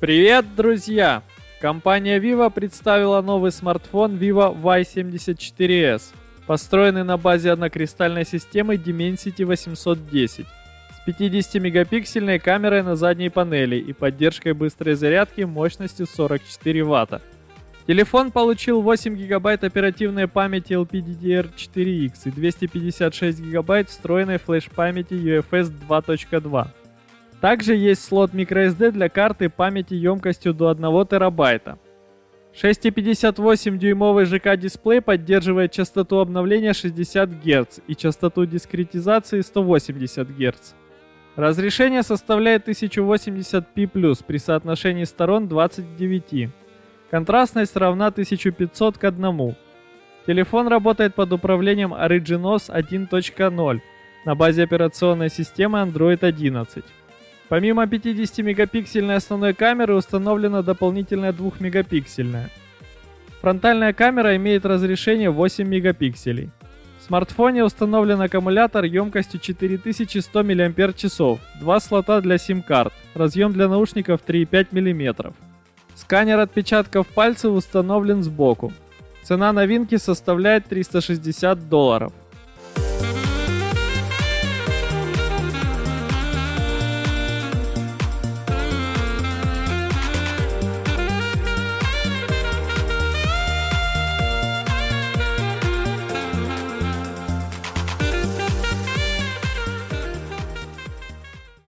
Привет, друзья! Компания Vivo представила новый смартфон Vivo Y74s, построенный на базе однокристальной системы Dimensity 810, с 50-мегапиксельной камерой на задней панели и поддержкой быстрой зарядки мощностью 44 Вт. Телефон получил 8 ГБ оперативной памяти LPDDR4X и 256 ГБ встроенной флеш-памяти UFS 2.2. Также есть слот microSD для карты памяти емкостью до 1 терабайта. 6,58-дюймовый ЖК-дисплей поддерживает частоту обновления 60 Гц и частоту дискретизации 180 Гц. Разрешение составляет 1080p+, при соотношении сторон 20 к 9. Контрастность равна 1500 к 1. Телефон работает под управлением OriginOS 1.0 на базе операционной системы Android 11. Помимо 50-мегапиксельной основной камеры установлена дополнительная 2-мегапиксельная. Фронтальная камера имеет разрешение 8 мегапикселей. В смартфоне установлен аккумулятор емкостью 4100 мАч, 2 слота для сим-карт, разъем для наушников 3,5 мм. Сканер отпечатков пальцев установлен сбоку. Цена новинки составляет $360.